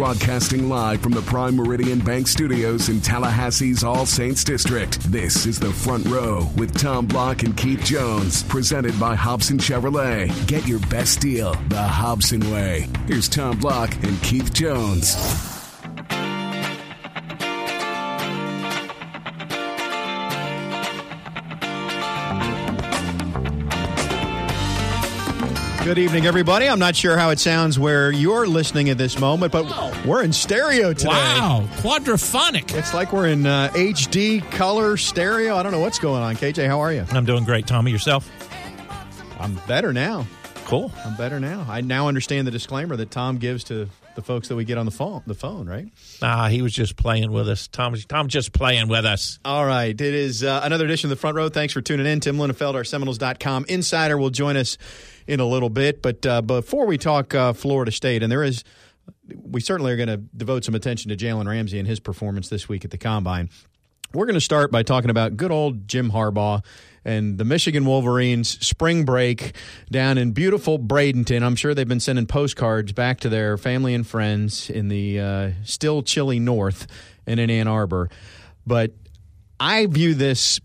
Broadcasting live from the Prime Meridian Bank Studios in Tallahassee's All Saints District. This is The Front Row with Tom Block and Keith Jones, presented by Hobson Chevrolet. Get your best deal the Hobson way. Here's Tom Block and Keith Jones. Good evening, everybody. I'm not sure how it sounds where you're listening at this moment, but we're in stereo today. Wow, quadraphonic. It's like we're in HD, color, stereo. I don't know what's going on. KJ, how are you? I'm doing great, Tommy. Yourself? I'm better now. Cool. I'm better now. I now understand the disclaimer that Tom gives to the folks that we get on the phone, right? He was just playing with us. Tom just playing with us. All right. It is another edition of The Front Row. Thanks for tuning in. Tim Linnenfelt, our Seminoles.com insider, will join us in a little bit. But before we talk Florida State, and we certainly are going to devote some attention to Jalen Ramsey and his performance this week at the Combine. We're going to start by talking about good old Jim Harbaugh and the Michigan Wolverines spring break down in beautiful Bradenton. I'm sure they've been sending postcards back to their family and friends in the still chilly north and in Ann Arbor. But I view this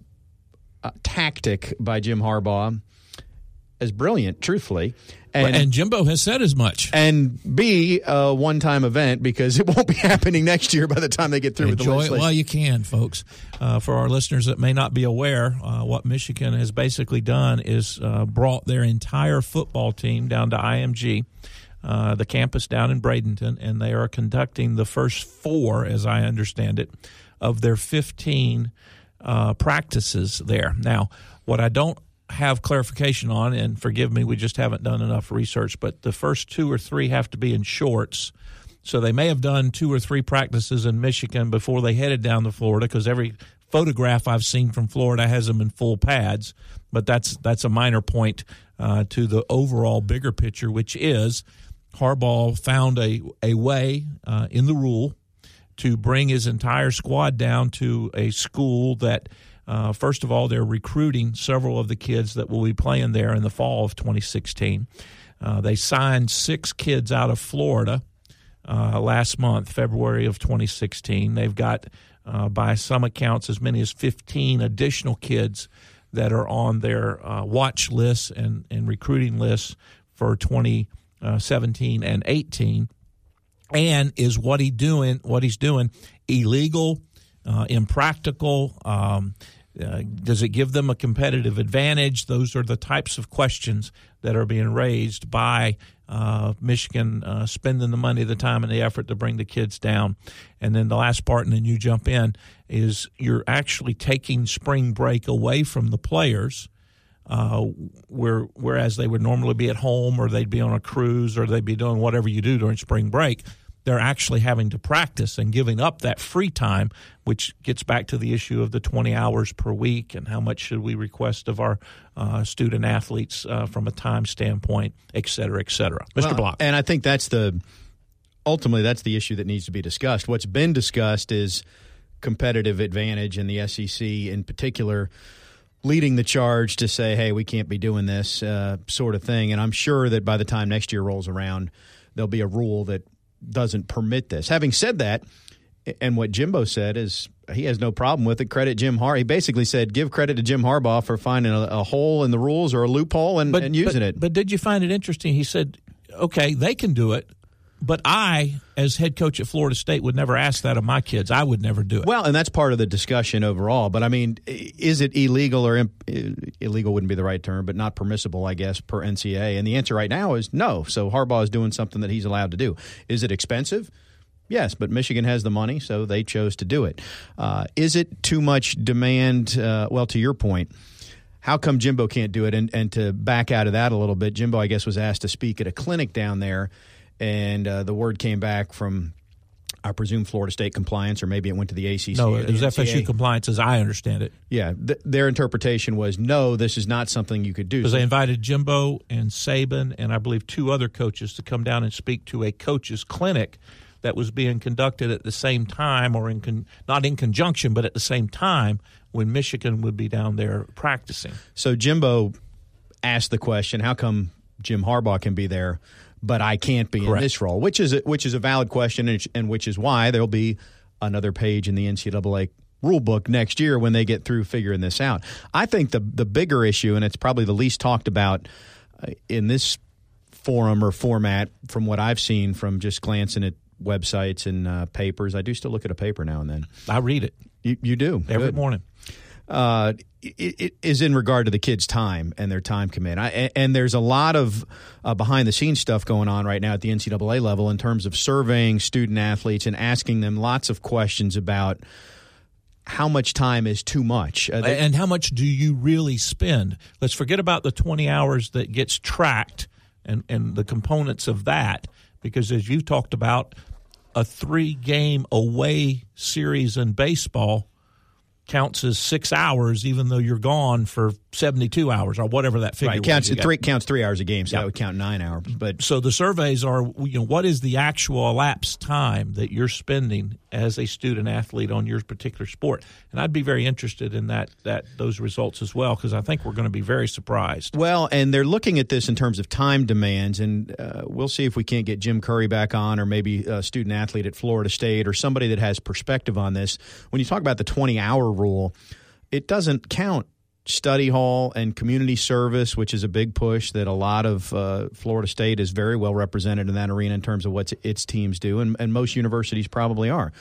tactic by Jim Harbaugh as brilliant, truthfully. And Jimbo has said as much. And B, a one-time event, because it won't be happening next year by the time they get through with the legislation. Enjoy it while you can, folks. For our listeners that may not be aware, what Michigan has basically done is brought their entire football team down to IMG, the campus down in Bradenton, and they are conducting the first four, as I understand it, of their 15 practices there. Now, what I don't have clarification on, and forgive me, we just haven't done enough research, but the first two or three have to be in shorts. So they may have done two or three practices in Michigan before they headed down to Florida, because every photograph I've seen from Florida has them in full pads. But that's a minor point to the overall bigger picture, which is Harbaugh found a way in the rule to bring his entire squad down to a school that first of all, they're recruiting several of the kids that will be playing there in the fall of 2016. They signed 6 kids out of Florida last month, February of 2016. They've got, by some accounts, as many as 15 additional kids that are on their watch lists and recruiting lists for 2017 and 18. And is what he's doing illegal, impractical? Does it give them a competitive advantage? Those are the types of questions that are being raised by Michigan spending the money, the time, and the effort to bring the kids down. And then the last part, and then you jump in, is you're actually taking spring break away from the players, whereas they would normally be at home, or they'd be on a cruise, or they'd be doing whatever you do during spring break. They're actually having to practice and giving up that free time, which gets back to the issue of the 20 hours per week and how much should we request of our student-athletes from a time standpoint, et cetera, et cetera. Mr. Block. And I think that's the issue that needs to be discussed. What's been discussed is competitive advantage, and the SEC in particular leading the charge to say, hey, we can't be doing this sort of thing. And I'm sure that by the time next year rolls around, there'll be a rule that doesn't permit this. Having said that, and what Jimbo said is he has no problem with it. Credit Jim Harbaugh. He basically said, give credit to Jim Harbaugh for finding a hole in the rules or a loophole and using it. But did you find it interesting? He said, okay, they can do it, but I, as head coach at Florida State, would never ask that of my kids. I would never do it. Well, and that's part of the discussion overall. But, I mean, is it illegal or illegal wouldn't be the right term, but not permissible, I guess, per NCAA? And the answer right now is no. So Harbaugh is doing something that he's allowed to do. Is it expensive? Yes, but Michigan has the money, so they chose to do it. Is it too much demand? Well, to your point, how come Jimbo can't do it? And to back out of that a little bit, Jimbo, I guess, was asked to speak at a clinic down there. And the word came back from, I presume, Florida State compliance, or maybe it went to the ACC. No, it was FSU compliance, as I understand it. Yeah, their interpretation was, no, this is not something you could do. Because they invited Jimbo and Saban and I believe 2 other coaches to come down and speak to a coach's clinic that was being conducted at the same time, or not in conjunction, but at the same time when Michigan would be down there practicing. So Jimbo asked the question, how come Jim Harbaugh can be there, but I can't be Correct. In this role, which is a valid question, and which is why there'll be another page in the NCAA rule book next year when they get through figuring this out. I think the bigger issue, and it's probably the least talked about in this forum or format from what I've seen from just glancing at websites and papers. I do still look at a paper now and then. I read it. You do? Every Good. Morning. It is in regard to the kids' time and their time commitment. And there's a lot of behind-the-scenes stuff going on right now at the NCAA level in terms of surveying student-athletes and asking them lots of questions about how much time is too much. And how much do you really spend? Let's forget about the 20 hours that gets tracked and the components of that, because as you've talked about, a 3-game away series in baseball counts as 6 hours, even though you're gone for 72 hours or whatever that figure. Right, counts 3 hours a game, so that would count 9 hours. But so the surveys are, what is the actual elapsed time that you're spending as a student athlete on your particular sport? And I'd be very interested in those results as well, because I think we're going to be very surprised. Well, and they're looking at this in terms of time demands, and we'll see if we can't get Jim Curry back on, or maybe a student athlete at Florida State or somebody that has perspective on this. When you talk about the 20-hour rule, it doesn't count study hall and community service, which is a big push that a lot of Florida State is very well represented in that arena in terms of what its teams do, and most universities probably are.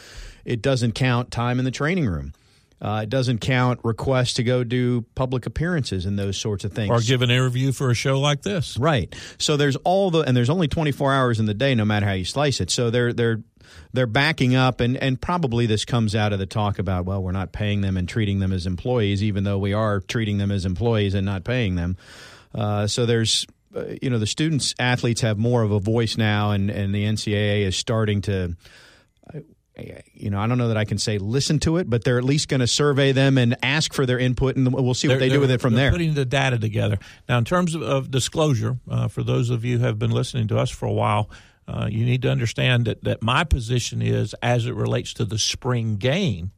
It doesn't count time in the training room. It doesn't count requests to go do public appearances and those sorts of things. Or give an interview for a show like this. Right. So there's there's only 24 hours in the day, no matter how you slice it. So they're backing up, and probably this comes out of the talk about, well, we're not paying them and treating them as employees, even though we are treating them as employees and not paying them. So there's, the students, athletes have more of a voice now, and the NCAA is starting to, I don't know that I can say listen to it, but they're at least going to survey them and ask for their input, and we'll see what they do with it from there. They're putting the data together. Now, in terms of disclosure, for those of you who have been listening to us for a while, you need to understand that my position is, as it relates to the spring game,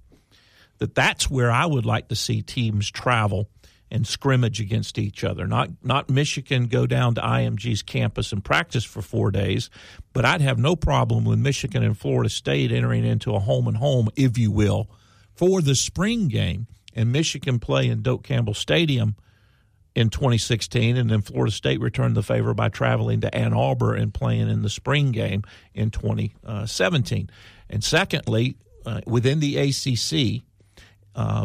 that's where I would like to see teams travel and scrimmage against each other. Not Michigan go down to IMG's campus and practice for 4 days, but I'd have no problem with Michigan and Florida State entering into a home-and-home, if you will, for the spring game, and Michigan play in Doak Campbell Stadium in 2016, and then Florida State returned the favor by traveling to Ann Arbor and playing in the spring game in 2017. And secondly, within the ACC,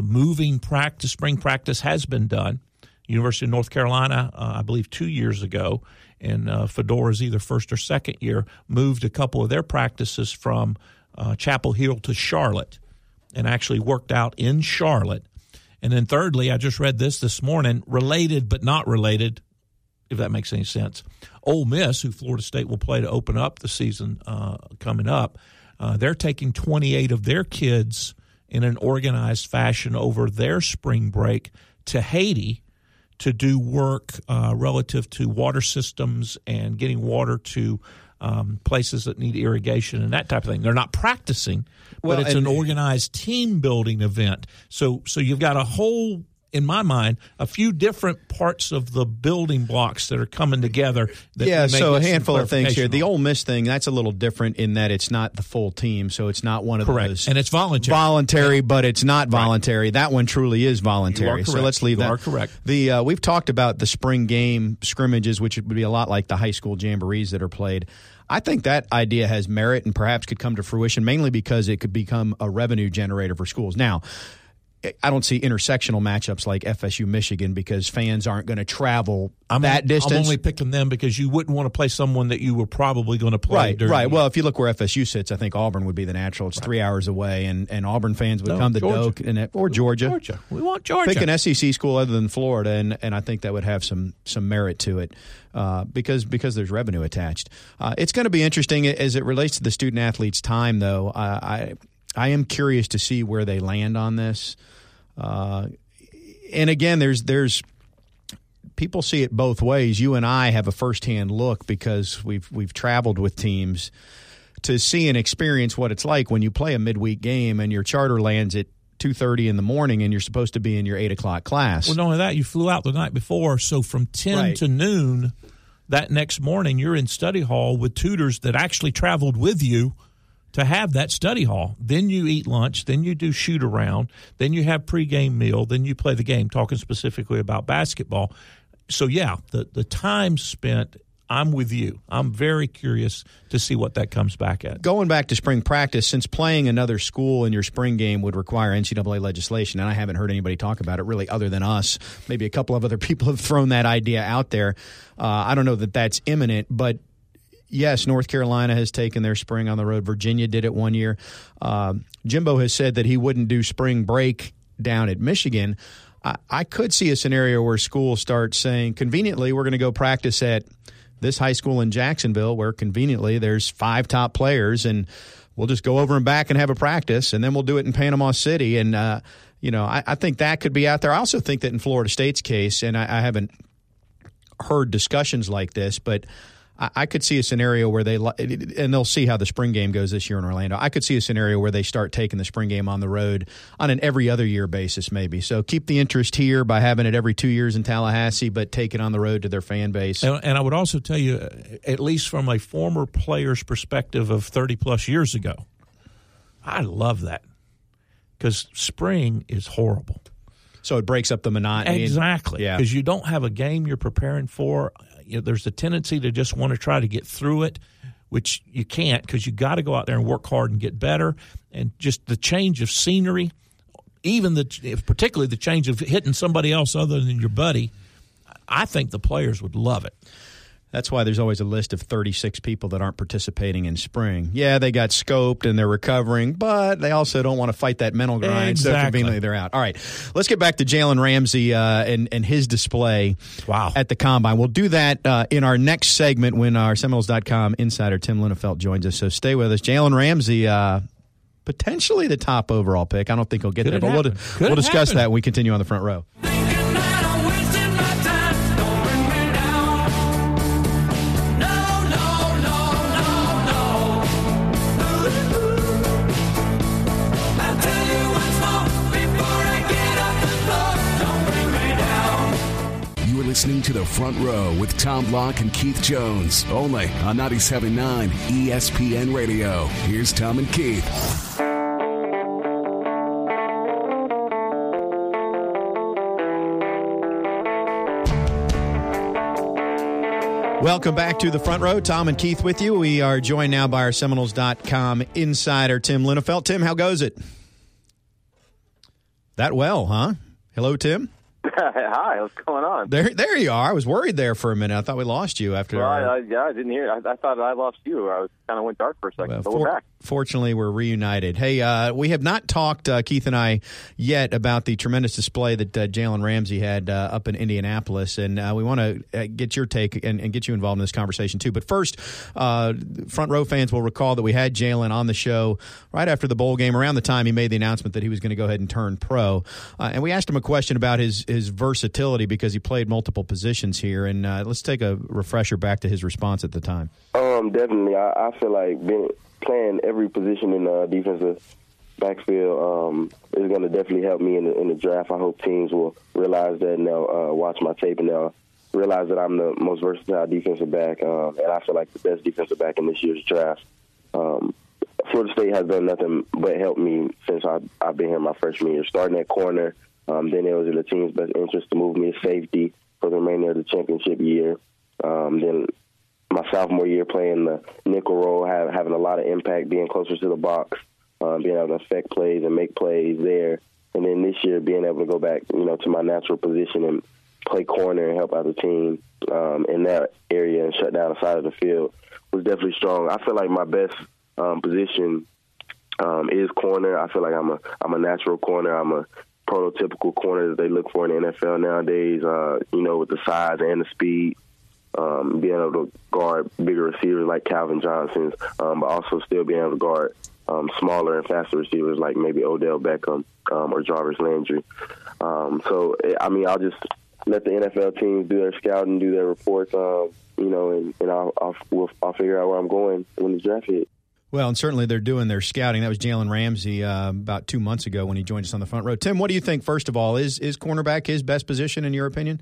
moving practice, spring practice has been done. University of North Carolina, I believe 2 years ago, and Fedora's either first or second year, moved a couple of their practices from Chapel Hill to Charlotte and actually worked out in Charlotte. And then thirdly, I just read this morning, related but not related, if that makes any sense. Ole Miss, who Florida State will play to open up the season coming up, they're taking 28 of their kids in an organized fashion over their spring break to Haiti to do work relative to water systems and getting water to places that need irrigation and that type of thing. They're not practicing, but it's an organized team-building event. So you've got a whole, in my mind, a few different parts of the building blocks that are coming together. So a handful of things here. The Ole Miss thing, that's a little different in that it's not the full team, so it's not one of correct. Those. And it's voluntary. Voluntary, but it's not voluntary. Right. That one truly is voluntary, so let's leave that. You are correct. We've talked about the spring game scrimmages, which would be a lot like the high school jamborees that are played. I think that idea has merit and perhaps could come to fruition, mainly because it could become a revenue generator for schools. Now, I don't see intersectional matchups like FSU-Michigan because fans aren't going to travel that distance. I'm only picking them because you wouldn't want to play someone that you were probably going to play. Right. Well, if you look where FSU sits, I think Auburn would be the natural. It's 3 hours away, and Auburn fans would come to Doak or Georgia. Georgia. We want Georgia. Pick an SEC school other than Florida, and I think that would have some merit to it because there's revenue attached. It's going to be interesting as it relates to the student-athlete's time, though. I am curious to see where they land on this. And again, there's people see it both ways. You and I have a firsthand look because we've traveled with teams to see and experience what it's like when you play a midweek game and your charter lands at 2:30 in the morning and you're supposed to be in your 8 o'clock class. Well, not only that, you flew out the night before, so from 10 to noon. that next morning you're in study hall with tutors that actually traveled with you to have that study hall. Then you eat lunch, then you do shoot around, then you have pregame meal, then you play the game, talking specifically about basketball. So, yeah, the time spent, I'm with you. I'm very curious to see what that comes back at. Going back to spring practice, since playing another school in your spring game would require NCAA legislation, and I haven't heard anybody talk about it really other than us. Maybe a couple of other people have thrown that idea out there. I don't know that that's imminent, but yes, North Carolina has taken their spring on the road. Virginia did it one year. Jimbo has said that he wouldn't do spring break down at Michigan. I could see a scenario where schools start saying, conveniently, we're going to go practice at this high school in Jacksonville, where conveniently there's 5 top players, and we'll just go over and back and have a practice, and then we'll do it in Panama City. And, I think that could be out there. I also think that in Florida State's case, and I haven't heard discussions like this, but I could see a scenario where they – and they'll see how the spring game goes this year in Orlando. I could see a scenario where they start taking the spring game on the road on an every other year basis maybe. So keep the interest here by having it every 2 years in Tallahassee, but take it on the road to their fan base. And I would also tell you, at least from a former player's perspective of 30-plus years ago, I love that because spring is horrible. So it breaks up the monotony. Exactly. Yeah. Because you don't have a game you're preparing for. You know, there's a tendency to just want to try to get through it, which you can't because you got to go out there and work hard and get better. And just the change of scenery, even particularly the change of hitting somebody else other than your buddy, I think the players would love it. That's why there's always a list of 36 people that aren't participating in spring. Yeah, they got scoped and they're recovering, but they also don't want to fight that mental grind, exactly. So conveniently they're out. All right, let's get back to Jalen Ramsey and his display at the Combine. We'll do that in our next segment when our Seminoles.com insider Tim Linnenfelt joins us, so stay with us. Jalen Ramsey, potentially the top overall pick. I don't think he'll get there, but we'll discuss that when we continue on The Front Row. Listening to The Front Row with Tom Block and Keith Jones, only on 97.9 ESPN Radio. Here's Tom and Keith. Welcome back to The Front Row. Tom and Keith with you. We are joined now by our Seminoles.com insider, Tim Linnenfelt. Tim, how goes it? That well, huh? Hello, Tim. Hi, what's going on? There you are. I was worried there for a minute. I thought we lost you after. Well, I didn't hear. I thought I lost you. I kind of went dark for a second. Well, we're back. Fortunately, we're reunited. Hey, we have not talked, Keith and I, yet about the tremendous display that Jalen Ramsey had up in Indianapolis, and we want to get your take and get you involved in this conversation too. But first, Front Row fans will recall that we had Jalen on the show right after the bowl game, around the time he made the announcement that he was going to go ahead and turn pro, and we asked him a question about his versatility because he played multiple positions here, and let's take a refresher back to his response at the time. Definitely. I feel like playing every position in the defensive backfield is going to definitely help me in the draft. I hope teams will realize that and they'll watch my tape and they'll realize that I'm the most versatile defensive back, and I feel like the best defensive back in this year's draft. Florida State has done nothing but help me since I've been here my freshman year. Starting at corner, then it was in the team's best interest to move me to safety for the remainder of the championship year. Then my sophomore year playing the nickel role, having a lot of impact, being closer to the box, being able to affect plays and make plays there. And then this year being able to go back, to my natural position and play corner and help out the team in that area and shut down the side of the field was definitely strong. I feel like my best position is corner. I feel like I'm a natural corner. I'm a prototypical corner that they look for in the NFL nowadays, with the size and the speed. Being able to guard bigger receivers like Calvin Johnson, but also still being able to guard smaller and faster receivers like maybe Odell Beckham or Jarvis Landry. I'll just let the NFL teams do their scouting, do their reports, and I'll figure out where I'm going when the draft hits. Well, and certainly they're doing their scouting. That was Jalen Ramsey about 2 months ago when he joined us on The Front Row. Tim, what do you think, first of all? Is cornerback his best position in your opinion?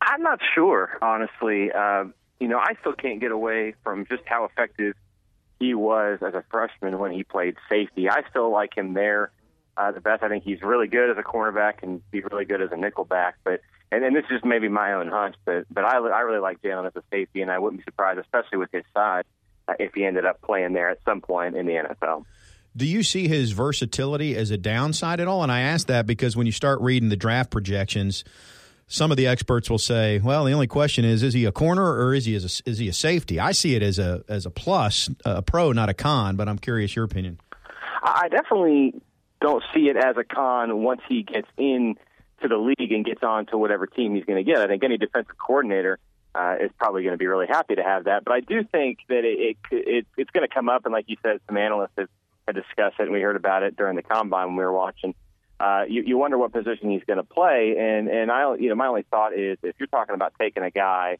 I'm not sure, honestly. you know, I still can't get away from just how effective he was as a freshman when he played safety. I still like him there the best. I think he's really good as a cornerback and be really good as a nickelback. But and this is maybe my own hunch, but I really like Jalen as a safety, and I wouldn't be surprised, especially with his size, if he ended up playing there at some point in the NFL. Do you see his versatility as a downside at all? And I ask that because when you start reading the draft projections, some of the experts will say, well, the only question is he a corner or is he a safety? I see it as a plus, a pro, not a con, but I'm curious your opinion. I definitely don't see it as a con once he gets in to the league and gets on to whatever team he's going to get. I think any defensive coordinator is probably going to be really happy to have that. But I do think that it's going to come up, and like you said, some analysts have discussed it, and we heard about it during the Combine when we were watching. You wonder what position he's going to play, and I, you know, my only thought is if you're talking about taking a guy,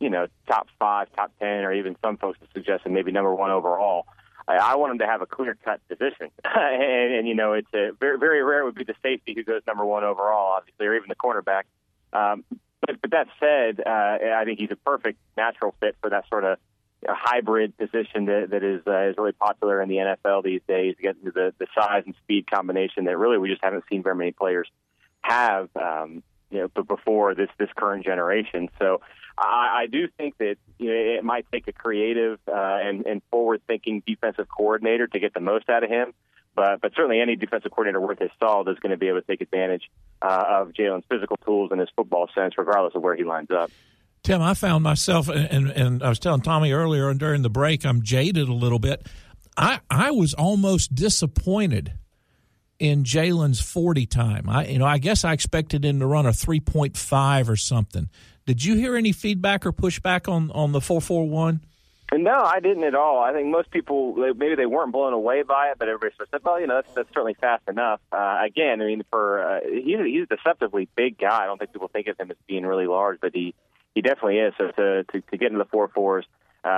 you know, top 5, top 10, or even some folks are suggesting maybe number 1 overall, I want him to have a clear-cut position. and you know, it's very, very rare would be the safety who goes number 1 overall, obviously, or even the cornerback. But that said, I think he's a perfect natural fit for that sort of a hybrid position that is really popular in the NFL these days. You get the size and speed combination that really we just haven't seen very many players have, before this current generation. So I do think that, you know, it might take a creative and forward-thinking defensive coordinator to get the most out of him. But certainly any defensive coordinator worth his salt is going to be able to take advantage of Jalen's physical tools and his football sense, regardless of where he lines up. Tim, I found myself, and I was telling Tommy earlier and during the break, I'm jaded a little bit. I was almost disappointed in Jalen's 40 time. I guess I expected him to run a 3.5 or something. Did you hear any feedback or pushback on the 4.41? No, I didn't at all. I think most people, maybe they weren't blown away by it, but everybody sort of said, well, you know, that's certainly fast enough. Again, I mean, he's a deceptively big guy. I don't think people think of him as being really large, but he definitely is. So to get into the 4.4s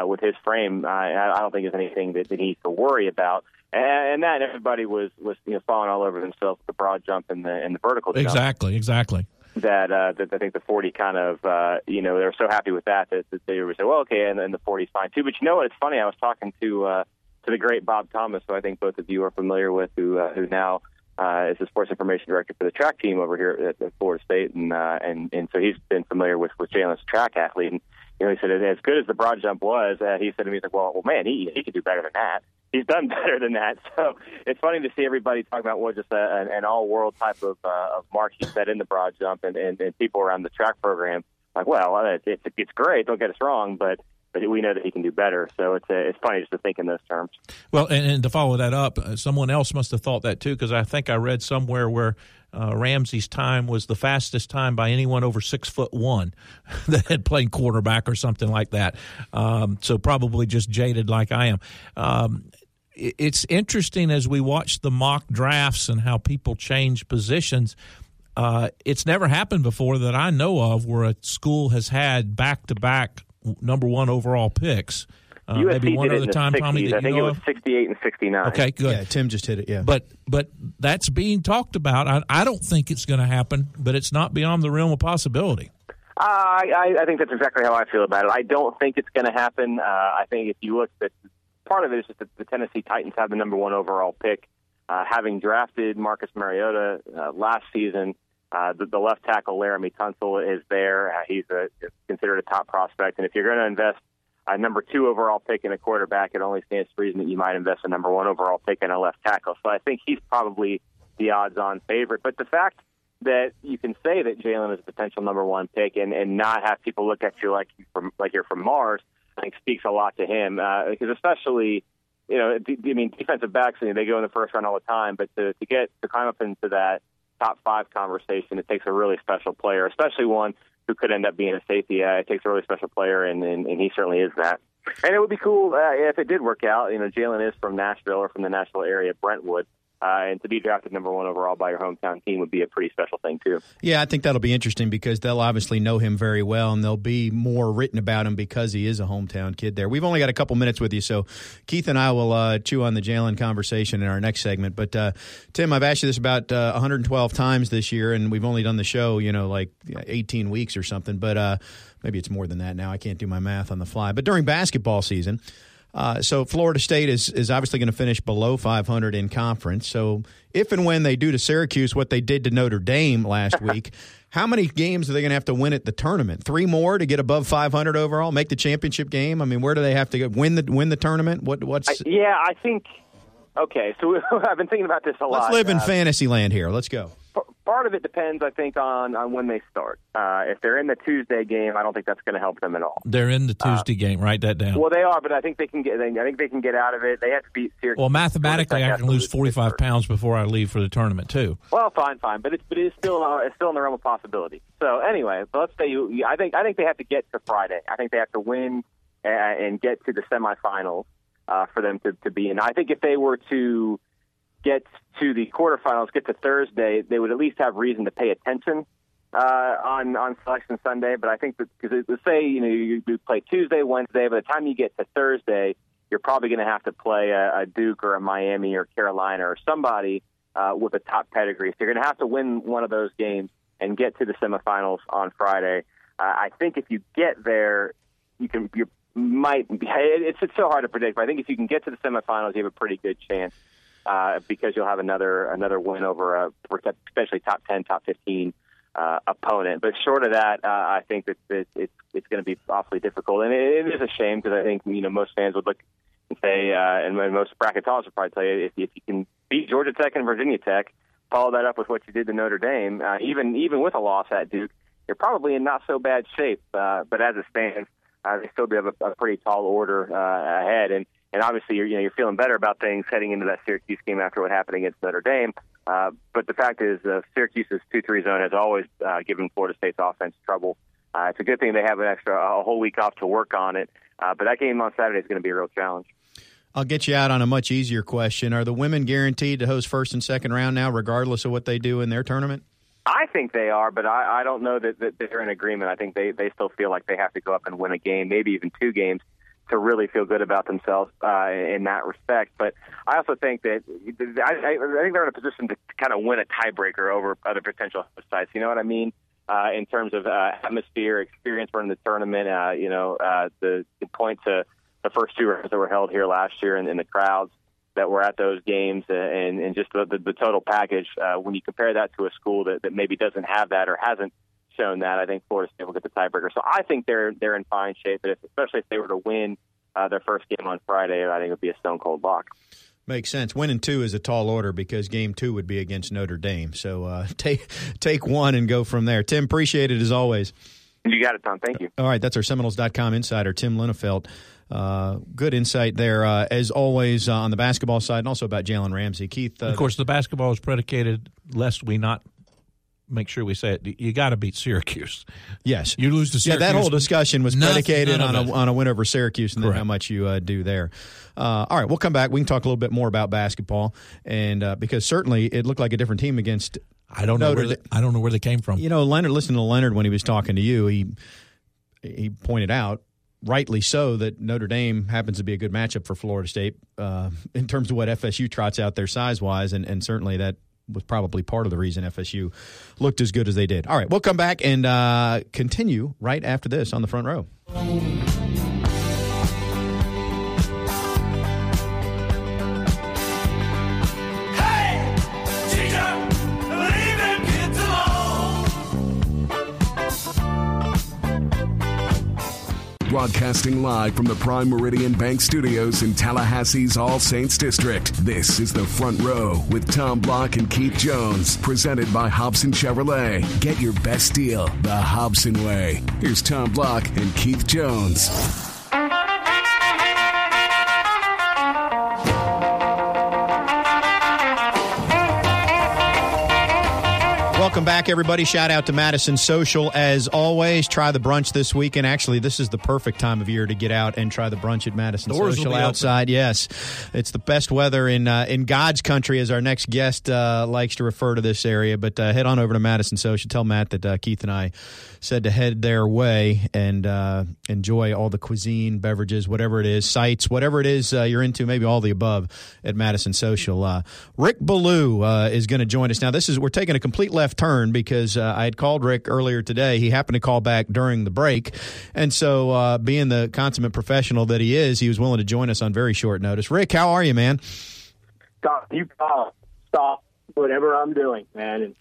with his frame, I don't think there's anything that he needs to worry about. And that everybody was you know, falling all over themselves with the broad jump and the vertical jump. Exactly. That I think the 40 kind of they were so happy with that they would say, well, okay, and the 40's fine too. But you know what? It's funny. I was talking to the great Bob Thomas, who I think both of you are familiar with, who now is the sports information director for the track team over here at Florida State, and so he's been familiar with Jalen's track athlete. And you know, he said as good as the broad jump was, he said to me, he's like, well, man, he could do better than that. He's done better than that. So it's funny to see everybody talking about just an all-world type of mark he set in the broad jump, and people around the track program like, well, it's great. Don't get us wrong, but we know that he can do better. So it's funny just to think in those terms. Well, and to follow that up, someone else must have thought that too, because I think I read somewhere where Ramsey's time was the fastest time by anyone over 6'1" that had played quarterback or something like that. So probably just jaded like I am. It's interesting as we watch the mock drafts and how people change positions. It's never happened before that I know of where a school has had back-to-back number 1 overall picks. Maybe one other time, 60s. Tommy. I think it was 68 and 69. Okay, good. Yeah, Tim just hit it, yeah. But that's being talked about. I don't think it's going to happen, but it's not beyond the realm of possibility. I think that's exactly how I feel about it. I don't think it's going to happen. I think if you look at part of it is just that the Tennessee Titans have the number 1 overall pick. Having drafted Marcus Mariota last season, the left tackle Laramie Tunsil is there. He's considered a top prospect. And if you're going to invest a number 2 overall pick in a quarterback, it only stands to reason that you might invest a number 1 overall pick in a left tackle. So I think he's probably the odds-on favorite. But the fact that you can say that Jalen is a potential number 1 pick and not have people look at you like you're from Mars, I think speaks a lot to him, because especially, you know, defensive backs, I mean, they go in the first round all the time, but to climb up into that top 5 conversation, it takes a really special player, especially one who could end up being a safety. It takes a really special player, and he certainly is that. And it would be cool if it did work out. You know, Jalen is from Nashville or from the Nashville area, Brentwood. And to be drafted number one overall by your hometown team would be a pretty special thing, too. Yeah, I think that'll be interesting because they'll obviously know him very well, and there'll be more written about him because he is a hometown kid there. We've only got a couple minutes with you, so Keith and I will chew on the Jalen conversation in our next segment. But, Tim, I've asked you this about 112 times this year, and we've only done the show, like 18 weeks or something. But maybe it's more than that now. I can't do my math on the fly. But during basketball season – So Florida State is obviously going to finish below 500 in conference. So if and when they do to Syracuse what they did to Notre Dame last week, how many games are they going to have to win at the tournament? 3 more to get above 500 overall, make the championship game? I mean, where do they have to go? Win the tournament? So I've been thinking about this a lot. Let's live in fantasy land here. Let's go. Part of it depends, I think, on when they start. If they're in the Tuesday game, I don't think that's going to help them at all. They're in the Tuesday game. Write that down. Well, they are, but I think they can get. I think they can get out of it. They have to beat Syracuse. Well, mathematically, I can lose 45 pounds before I leave for the tournament too. Well, fine, but it's still in the realm of possibility. So anyway, but let's say I think they have to get to Friday. I think they have to win and get to the semifinals for them to be in. I think if they were to get to the quarterfinals, get to Thursday, they would at least have reason to pay attention on Selection Sunday. But I think that because let's say you play Tuesday, Wednesday, by the time you get to Thursday, you're probably going to have to play a Duke or a Miami or Carolina or somebody with a top pedigree. So you're going to have to win one of those games and get to the semifinals on Friday. I think if you get there, it's so hard to predict. But I think if you can get to the semifinals, you have a pretty good chance. Because you'll have another win over a especially top 10, top 15 opponent. But short of that, I think that it's going to be awfully difficult, and it is a shame because I think most fans would look and say, and most bracketologists would probably tell you, if you can beat Georgia Tech and Virginia Tech, follow that up with what you did to Notre Dame, even with a loss at Duke, you're probably in not so bad shape. But as it stands, they still do have a pretty tall order ahead, and obviously, you're feeling better about things heading into that Syracuse game after what happened against Notre Dame. But the fact is, Syracuse's 2-3 zone has always given Florida State's offense trouble. It's a good thing they have a whole week off to work on it. But that game on Saturday is going to be a real challenge. I'll get you out on a much easier question. Are the women guaranteed to host first and second round now, regardless of what they do in their tournament? I think they are, but I don't know that they're in agreement. I think they still feel like they have to go up and win a game, maybe even 2 games, to really feel good about themselves in that respect. But I also think that I think they're in a position to kind of win a tiebreaker over other potential sites. You know what I mean? In terms of atmosphere, experience running the tournament, the point to the first 2 rounds that were held here last year and the crowds that were at those games and just the total package. When you compare that to a school that maybe doesn't have that or hasn't shown that, I think Florida State will get the tiebreaker. So I think they're in fine shape, but especially if they were to win their first game on Friday, I think it would be a stone-cold lock. Makes sense. Winning 2 is a tall order because game 2 would be against Notre Dame. So take 1 and go from there. Tim, appreciate it as always. You got it, Tom. Thank you. All right, that's our Seminoles.com insider, Tim Linnenfelt. Good insight there, as always, on the basketball side and also about Jalen Ramsey. Keith? Of course, the basketball is predicated, lest we not – make sure we say it. You got to beat Syracuse. Yes, you lose to Syracuse. Yeah, that whole discussion was predicated on a win over Syracuse and then how much you do there. All right, we'll come back. We can talk a little bit more about basketball, and because certainly it looked like a different team against. I don't know where they came from. Leonard. Listen to Leonard when he was talking to you. He pointed out, rightly so, that Notre Dame happens to be a good matchup for Florida State in terms of what FSU trots out there size wise, and certainly that was probably part of the reason FSU looked as good as they did. All right, we'll come back and continue right after this on The Front Row. Broadcasting live from the Prime Meridian Bank Studios in Tallahassee's All Saints District, this is The Front Row with Tom Block and Keith Jones, presented by Hobson Chevrolet. Get your best deal the Hobson way. Here's Tom Block and Keith Jones. Welcome back, everybody. Shout out to Madison Social, as always. Try the brunch this weekend. Actually, this is the perfect time of year to get out and try the brunch at Madison Social outside. Open. Yes, it's the best weather in God's country, as our next guest likes to refer to this area. But head on over to Madison Social. Tell Matt that Keith and I said to head their way and enjoy all the cuisine, beverages, whatever it is, sites, whatever it is you're into, maybe all the above at Madison Social. Rick Ballew is going to join us now. We're taking a complete left turn because I had called Rick earlier today. He happened to call back during the break. And so being the consummate professional that he is, he was willing to join us on very short notice. Rick, how are you, man? Stop whatever I'm doing, man, and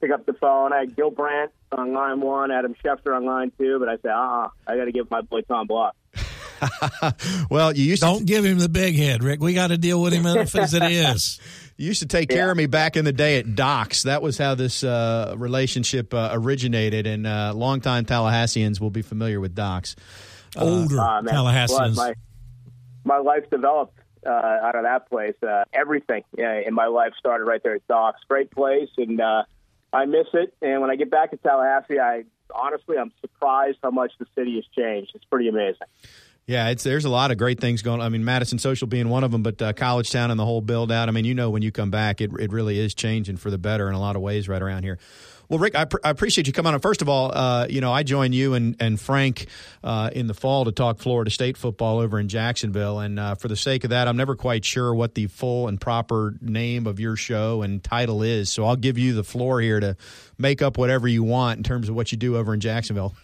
pick up the phone. I had Gil Brandt on line one, Adam Schefter on line two, but I said, I got to give my boy Tom Block. Well, you used don't give him the big head, Rick. We got to deal with him as it is. You used to take care of me back in the day at Docs. That was how this relationship originated, and longtime Tallahasseans will be familiar with Docs. Older Tallahasseans. Well, my life developed out of that place. Everything in my life started right there at Docs. Great place, and I miss it. And when I get back to Tallahassee, I'm surprised how much the city has changed. It's pretty amazing. Yeah, there's a lot of great things going on. I mean, Madison Social being one of them, but College Town and the whole build-out. I mean, when you come back, it really is changing for the better in a lot of ways right around here. Well, Rick, I appreciate you coming on. First of all, I joined you and Frank in the fall to talk Florida State football over in Jacksonville. And for the sake of that, I'm never quite sure what the full and proper name of your show and title is. So I'll give you the floor here to make up whatever you want in terms of what you do over in Jacksonville.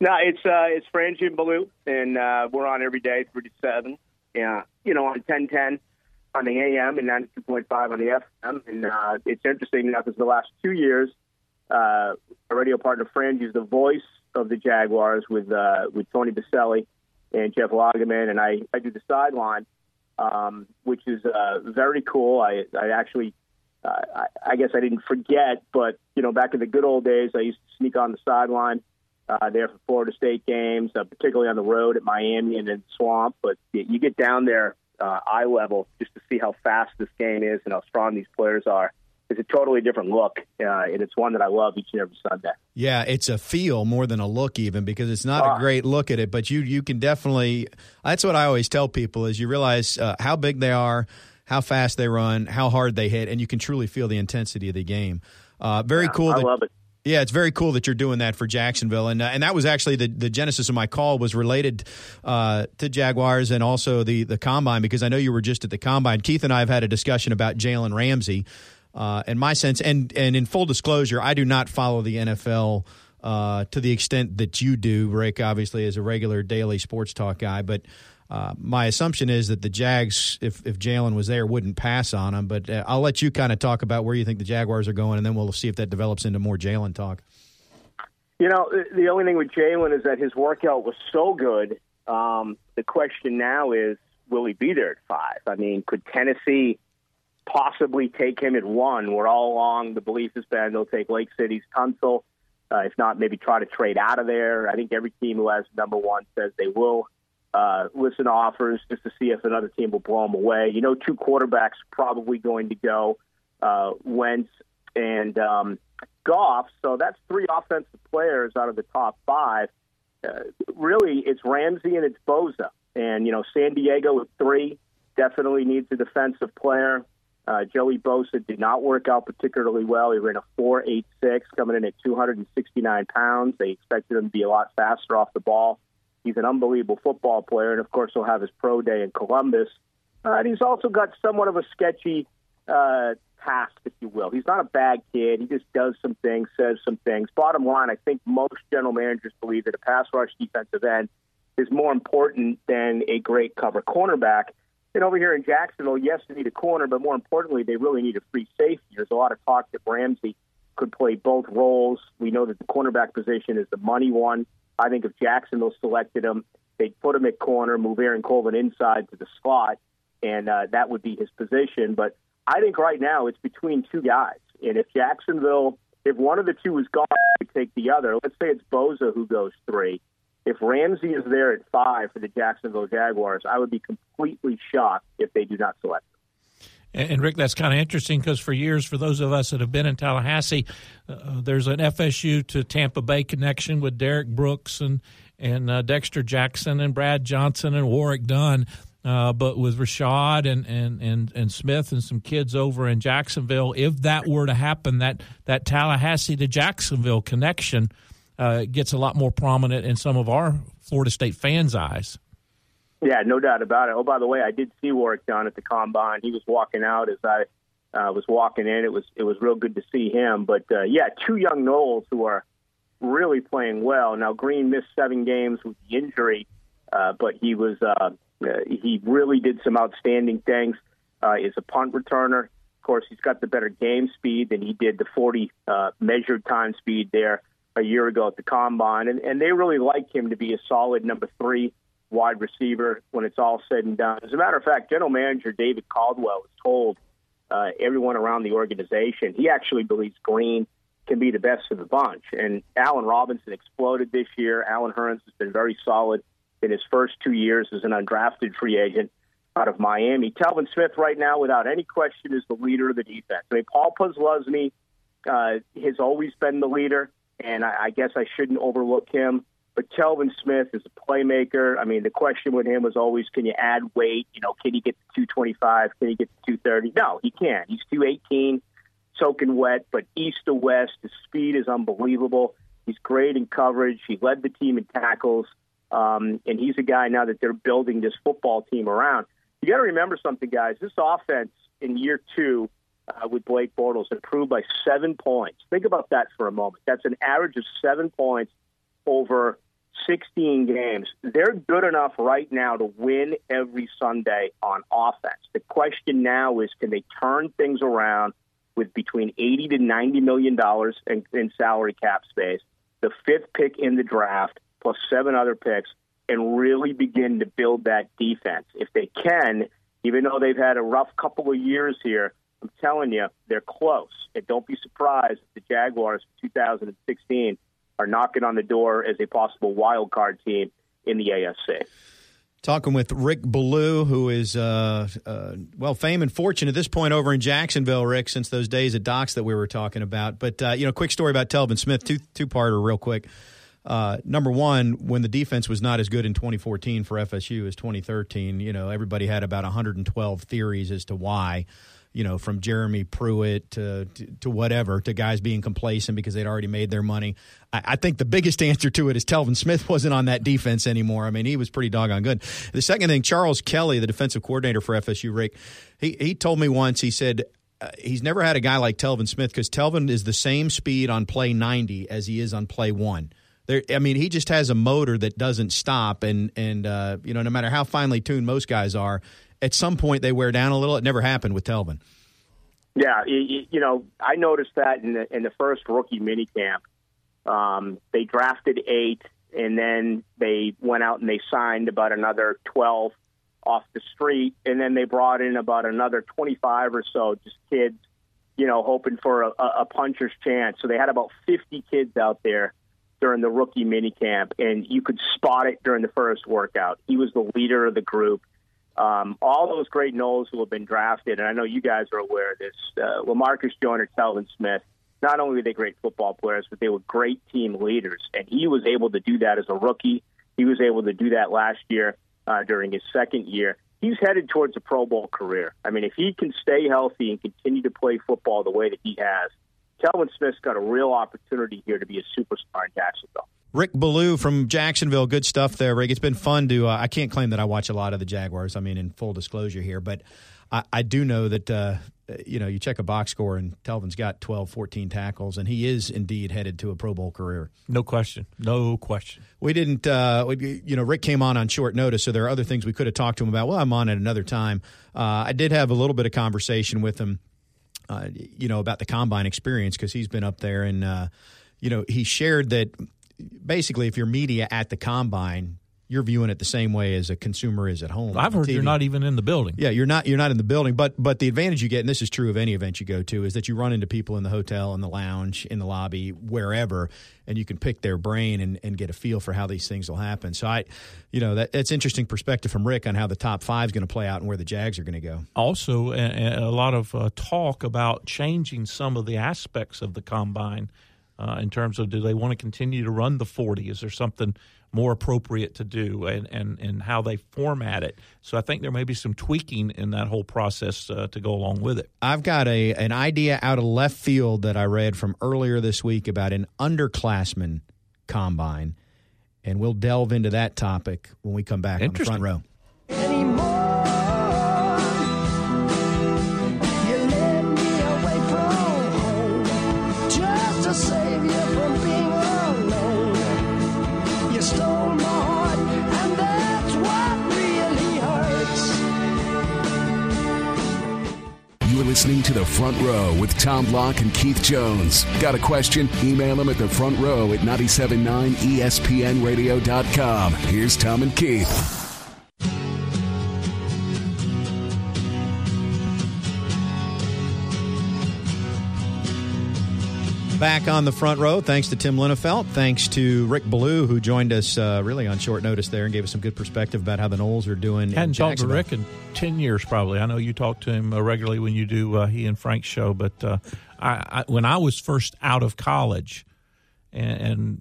No, it's Fran Jim Ballew, and we're on every day, 3 to 7. Yeah, on 1010 on the AM and 92.5 on the FM. And it's interesting enough, the last 2 years, our radio partner, Fran, is the voice of the Jaguars with Tony Baselli and Jeff Lagerman, and I do the sideline, which is very cool. I actually, I guess I didn't forget, but, back in the good old days, I used to sneak on the sideline there for Florida State games, particularly on the road at Miami and in Swamp. But you get down there eye level just to see how fast this game is and how strong these players are. It's a totally different look, and it's one that I love each and every Sunday. Yeah, it's a feel more than a look even, because it's not a great look at it, but you can definitely – that's what I always tell people is you realize how big they are, how fast they run, how hard they hit, and you can truly feel the intensity of the game. Cool. I love it. Yeah, it's very cool that you're doing that for Jacksonville, and that was actually the genesis of my call was related to Jaguars and also the Combine, because I know you were just at the Combine. Keith and I have had a discussion about Jalen Ramsey. In my sense, and in full disclosure, I do not follow the NFL to the extent that you do, Rick, obviously, as a regular daily sports talk guy. But my assumption is that the Jags, if Jalen was there, wouldn't pass on him. But I'll let you kind of talk about where you think the Jaguars are going, and then we'll see if that develops into more Jalen talk. The only thing with Jalen is that his workout was so good. The question now is, will he be there at 5? I mean, could Tennessee possibly take him at 1, where all along the belief has been they'll take Lake City's Tunsil. If not, maybe try to trade out of there. I think every team who has number 1 says they will listen to offers just to see if another team will blow them away. 2 quarterbacks probably going to go, Wentz and Goff. So that's 3 offensive players out of the top 5. Really, it's Ramsey and it's Boza. And, San Diego with 3 definitely needs a defensive player. Joey Bosa did not work out particularly well. He ran a 4.86, coming in at 269 pounds. They expected him to be a lot faster off the ball. He's an unbelievable football player, and, of course, he'll have his pro day in Columbus. And he's also got somewhat of a sketchy past, if you will. He's not a bad kid. He just does some things, says some things. Bottom line, I think most general managers believe that a pass rush defensive end is more important than a great cover cornerback. And over here in Jacksonville, yes, they need a corner, but more importantly, they really need a free safety. There's a lot of talk that Ramsey could play both roles. We know that the cornerback position is the money one. I think if Jacksonville selected him, they'd put him at corner, move Aaron Colvin inside to the slot, and that would be his position. But I think right now it's between 2 guys. And if Jacksonville, if one of the 2 is gone, they take the other. Let's say it's Boza who goes 3. If Ramsey is there at 5 for the Jacksonville Jaguars, I would be completely shocked if they do not select him. And Rick, that's kind of interesting because for years, for those of us that have been in Tallahassee, there's an FSU to Tampa Bay connection with Derek Brooks and Dexter Jackson and Brad Johnson and Warwick Dunn. But with Rashad and Smith and some kids over in Jacksonville, if that were to happen, that Tallahassee to Jacksonville connection gets a lot more prominent in some of our Florida State fans' eyes. Yeah, no doubt about it. Oh, by the way, I did see Warwick Dunn at the Combine. He was walking out as I was walking in. It was real good to see him. But, yeah, two young Noles who are really playing well. Now, Green missed 7 games with the injury, but he was he really did some outstanding things. Is a punt returner. Of course, he's got the better game speed than he did the 40 measured time speed there a year ago at the Combine. And they really like him to be a solid number 3 wide receiver when it's all said and done. As a matter of fact, General Manager David Caldwell has told everyone around the organization he actually believes Green can be the best of the bunch. And Allen Robinson exploded this year. Allen Hurns has been very solid in his first 2 years as an undrafted free agent out of Miami. Telvin Smith right now, without any question, is the leader of the defense. I mean, Paul Posluszny has always been the leader, and I guess I shouldn't overlook him. But Telvin Smith is a playmaker. I mean, the question with him was always, can you add weight? You know, can he get to 225? Can he get to 230? No, he can't. He's 218, soaking wet, but east to west, his speed is unbelievable. He's great in coverage. He led the team in tackles. And he's a guy now that they're building this football team around. You got to remember something, guys. This offense in year 2 with Blake Bortles improved by 7 points. Think about that for a moment. That's an average of 7 points over 16 games. They're good enough right now to win every Sunday on offense. The question now is, can they turn things around with between $80 to $90 million in salary cap space, the 5th pick in the draft, plus 7 other picks, and really begin to build that defense? If they can, even though they've had a rough couple of years here, I'm telling you, they're close. And don't be surprised if the Jaguars in 2016 are knocking on the door as a possible wild card team in the AFC. Talking with Rick Ballew, who is, well, fame and fortune at this point over in Jacksonville, Rick, since those days at Docs that we were talking about. But, you know, quick story about Telvin Smith, two-parter real quick. Number one, when the defense was not as good in 2014 for FSU as 2013, you know, everybody had about 112 theories as to why, you know, from Jeremy Pruitt to whatever, to guys being complacent because they'd already made their money. I think the biggest answer to it is Telvin Smith wasn't on that defense anymore. I mean, he was pretty doggone good. The second thing, Charles Kelly, the defensive coordinator for FSU, Rick, he told me once, he said, he's never had a guy like Telvin Smith because Telvin is the same speed on play 90 as he is on play 1. I mean, he just has a motor that doesn't stop, and you know, no matter how finely tuned most guys are, at some point they wear down a little. It never happened with Telvin. Yeah, you know, I noticed that in the first rookie minicamp. They drafted 8, and then they went out and they signed about another 12 off the street, and then they brought in about another 25 or so, just kids, you know, hoping for a puncher's chance. So they had about 50 kids out there during the rookie minicamp, and you could spot it during the first workout. He was the leader of the group. All those great Noles who have been drafted, and I know you guys are aware of this, LaMarcus Joyner, Telvin Smith, not only were they great football players, but they were great team leaders, and he was able to do that as a rookie. He was able to do that last year during his second year. He's headed towards a Pro Bowl career. I mean, if he can stay healthy and continue to play football the way that he has, Telvin Smith's got a real opportunity here to be a superstar in Jacksonville. Rick Ballew from Jacksonville, good stuff there, Rick. It's been fun to I can't claim that I watch a lot of the Jaguars, I mean, in full disclosure here, but I do know that, you know, you check a box score and Telvin's got 12, 14 tackles, and he is indeed headed to a Pro Bowl career. No question. No question. We didn't, you know, Rick came on short notice, so there are other things we could have talked to him about. Well, I'm on at another time. I did have a little bit of conversation with him, you know, about the Combine experience because he's been up there and, you know, he shared that basically if you're media at the Combine, you're viewing it the same way as a consumer is at home. I've heard you're not even in the building. Yeah, you're not in the building. But the advantage you get, and this is true of any event you go to, is that you run into people in the hotel, in the lounge, in the lobby, wherever, and you can pick their brain and get a feel for how these things will happen. So that's interesting perspective from Rick on how the top five is going to play out and where the Jags are going to go. Also, a lot of talk about changing some of the aspects of the Combine in terms of, do they want to continue to run the 40? Is there something more appropriate to do, and how they format it? So I think there may be some tweaking in that whole process to go along with it. I've got an idea out of left field that I read from earlier this week about an underclassman combine, and we'll delve into that topic when we come back on The Front Row. Listening to The Front Row with Tom Block and Keith Jones. Got a question? Email them at thefrontrow@979ESPNradio.com. Here's Tom and Keith. Back on The Front Row, thanks to Tim Linnenfelt. Thanks to Rick Ballew, who joined us really on short notice there and gave us some good perspective about how the Noles are doing. Hadn't talked to Rick in 10 years probably. I know you talk to him regularly when you do he and Frank's show, but I when I was first out of college and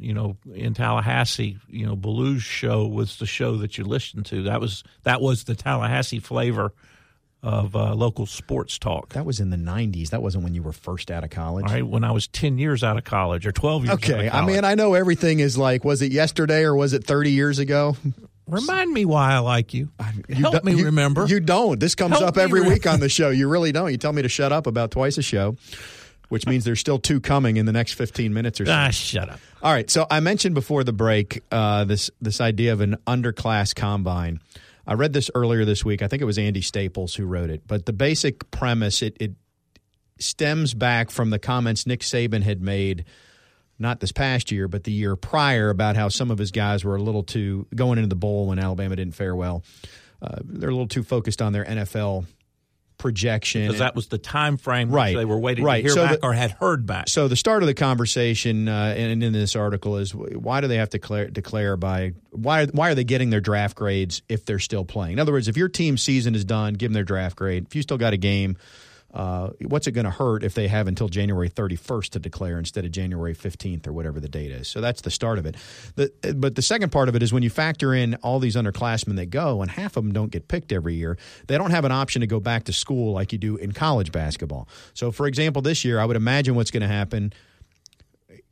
in Tallahassee, Ballew's show was the show that you listened to. That was the Tallahassee flavor of local sports talk. That was in the 90s. That wasn't when you were first out of college. All right, when I was 10 years out of college or 12 years out of college. I mean, I know everything is like, was it yesterday or was it 30 years ago? Remind me why I like you. Help me remember. You don't. This comes up every week on the show. You really don't. You tell me to shut up about twice a show, which means there's still two coming in the next 15 minutes or so. Shut up. All right, so I mentioned before the break this idea of an underclass combine. I read this earlier this week. I think it was Andy Staples who wrote it. But the basic premise, it stems back from the comments Nick Saban had made, not this past year, but the year prior, about how some of his guys were a little too, going into the bowl when Alabama didn't fare well, they're a little too focused on their NFL projection. Because that was the time frame they were waiting to hear back or had heard back. So the start of the conversation and in this article is, why do they have to declare by – why are they getting their draft grades if they're still playing? In other words, if your team's season is done, give them their draft grade. If you still got a game, what's it going to hurt if they have until January 31st to declare instead of January 15th or whatever the date is? So that's the start of it. But the second part of it is, when you factor in all these underclassmen that go, and half of them don't get picked every year, they don't have an option to go back to school like you do in college basketball. So, for example, this year I would imagine what's going to happen –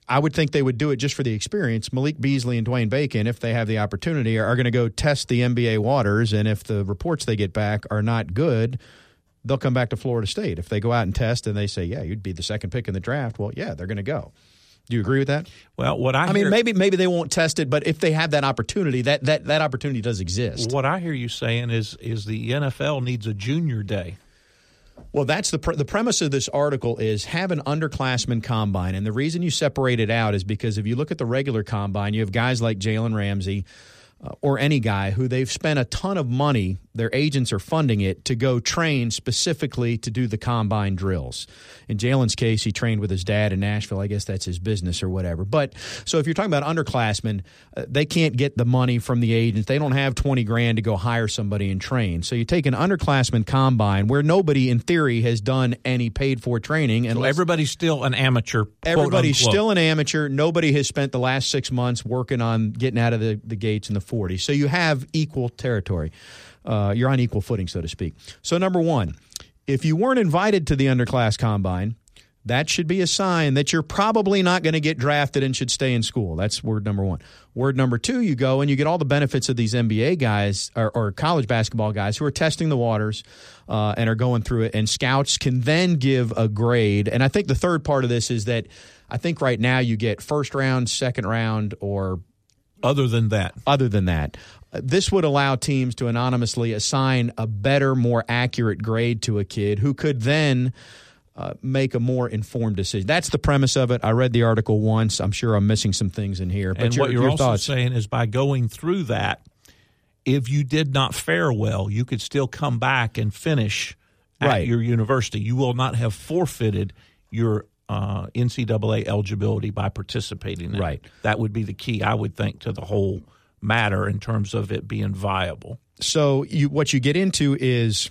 I would think they would do it just for the experience. Malik Beasley and Dwayne Bacon, if they have the opportunity, are going to go test the NBA waters, and if the reports they get back are not good – they'll come back to Florida State. If they go out and test and they say, yeah, you'd be the second pick in the draft, well, yeah, they're going to go. Do you agree with that? Well, what I mean, maybe they won't test it, but if they have that opportunity, that opportunity does exist. What I hear you saying is the NFL needs a junior day. Well, that's the premise of this article is, have an underclassman combine. And the reason you separate it out is because if you look at the regular combine, you have guys like Jalen Ramsey, or any guy who they've spent a ton of money, their agents are funding it, to go train specifically to do the combine drills. In Jalen's case, he trained with his dad in Nashville. I guess that's his business or whatever. But so if you're talking about underclassmen, they can't get the money from the agents. They don't have $20,000 to go hire somebody and train. So you take an underclassman combine where nobody, in theory, has done any paid-for training. And so everybody's still an amateur. Everybody's still an amateur. Nobody has spent the last 6 months working on getting out of the gates in the 40. So you have equal territory. You're on equal footing, so to speak. So number one, if you weren't invited to the underclass combine, that should be a sign that you're probably not going to get drafted and should stay in school. That's word number one. Word number two, you go and you get all the benefits of these NBA guys or college basketball guys who are testing the waters and are going through it, and scouts can then give a grade. And I think the third part of this is that I think right now you get first round, second round, or Other than that. This would allow teams to anonymously assign a better, more accurate grade to a kid who could then make a more informed decision. That's the premise of it. I read the article once. I'm sure I'm missing some things in here. But what you're also saying is, by going through that, if you did not fare well, you could still come back and finish at your university. You will not have forfeited your NCAA eligibility by participating in it. That would be the key, I would think, to the whole matter in terms of it being viable. So what you get into is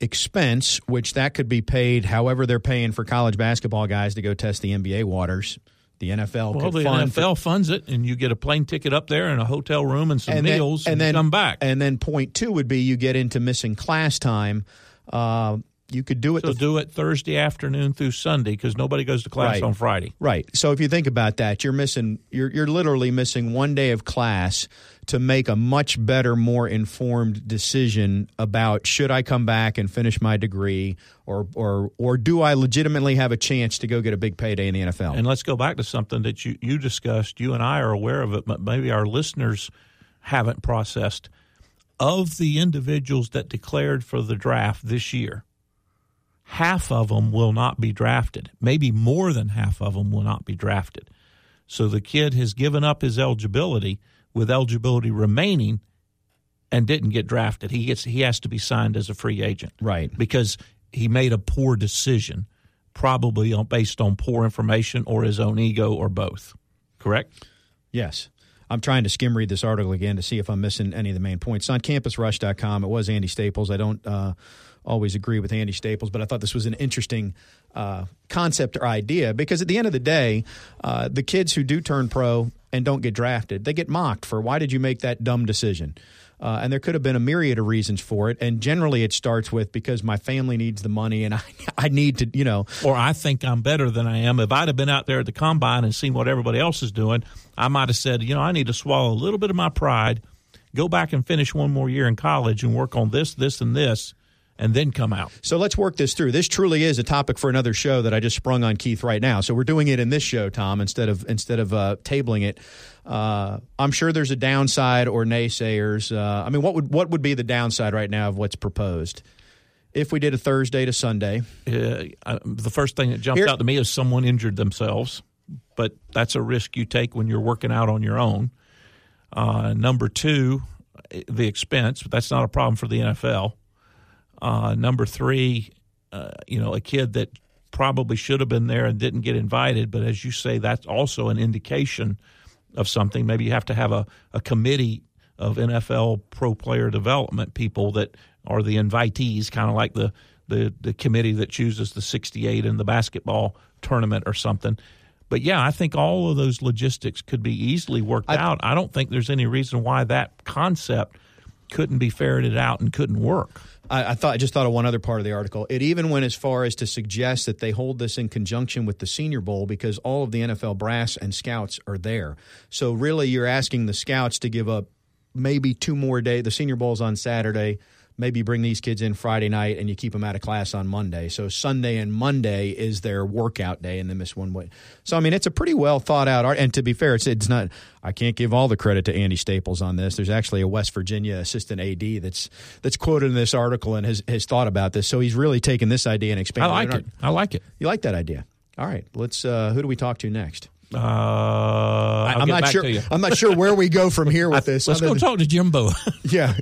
expense, which that could be paid however they're paying for college basketball guys to go test the NBA waters. The NFL funds it, and you get a plane ticket up there and a hotel room and some meals and then come back. And then point two would be you get into missing class time. You could do it. So do it Thursday afternoon through Sunday because nobody goes to class on Friday. Right. So if you think about that, you're literally missing one day of class to make a much better, more informed decision about should I come back and finish my degree or do I legitimately have a chance to go get a big payday in the NFL? And let's go back to something that you discussed. You and I are aware of it, but maybe our listeners haven't processed. Of the individuals that declared for the draft this year, half of them will not be drafted. Maybe more than half of them will not be drafted. So the kid has given up his eligibility with eligibility remaining and didn't get drafted. He has to be signed as a free agent. Right. Because he made a poor decision, probably based on poor information or his own ego or both. Correct? Yes. I'm trying to skim read this article again to see if I'm missing any of the main points. It's on campusrush.com. It was Andy Staples. I don't always agree with Andy Staples, but I thought this was an interesting concept or idea because at the end of the day, the kids who do turn pro and don't get drafted, they get mocked for why did you make that dumb decision? And there could have been a myriad of reasons for it. And generally it starts with because my family needs the money and I need to, Or I think I'm better than I am. If I'd have been out there at the Combine and seen what everybody else is doing, I might have said, I need to swallow a little bit of my pride, go back and finish one more year in college and work on this, this, and this, and then come out. So let's work this through. This truly is a topic for another show that I just sprung on Keith right now. So we're doing it in this show, Tom, instead of tabling it. I'm sure there's a downside or naysayers. What would be the downside right now of what's proposed? If we did a Thursday to Sunday. The first thing that jumped out to me is someone injured themselves, but that's a risk you take when you're working out on your own. Number two, the expense. That's not a problem for the NFL. Number three, a kid that probably should have been there and didn't get invited. But as you say, that's also an indication of something. Maybe you have to have a committee of NFL pro player development people that are the invitees, kind of like the committee that chooses the 68 in the basketball tournament or something. But, yeah, I think all of those logistics could be easily worked out. I don't think there's any reason why that concept couldn't be ferreted out and couldn't work. I just thought of one other part of the article. It even went as far as to suggest that they hold this in conjunction with the Senior Bowl because all of the NFL brass and scouts are there. So really you're asking the scouts to give up maybe two more days. The Senior Bowl's on Saturday. Maybe bring these kids in Friday night and you keep them out of class on Monday. So Sunday and Monday is their workout day and they miss one way. So, it's a pretty well thought out art. And to be fair, it's not – I can't give all the credit to Andy Staples on this. There's actually a West Virginia assistant AD that's quoted in this article and has thought about this. So he's really taken this idea and expanded it. I like it. You like that idea. All right. Let's who do we talk to next? I'm not sure. I'm not sure where we go from here with this. Let's go talk to Jimbo. Yeah.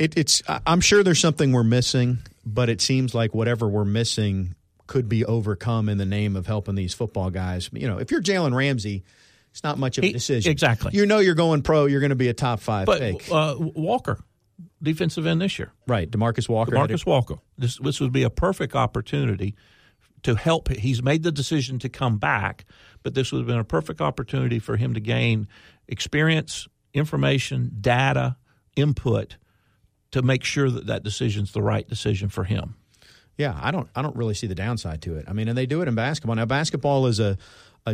It's. I'm sure there's something we're missing, but it seems like whatever we're missing could be overcome in the name of helping these football guys. If you're Jalen Ramsey, it's not much of a decision. Exactly. You're going pro. You're going to be a top five pick. But Walker, defensive end this year. Right. DeMarcus Walker. This would be a perfect opportunity to help. He's made the decision to come back, but this would have been a perfect opportunity for him to gain experience, information, data, input, to make sure that decision's the right decision for him. Yeah, I don't really see the downside to it. And they do it in basketball. Now, basketball is a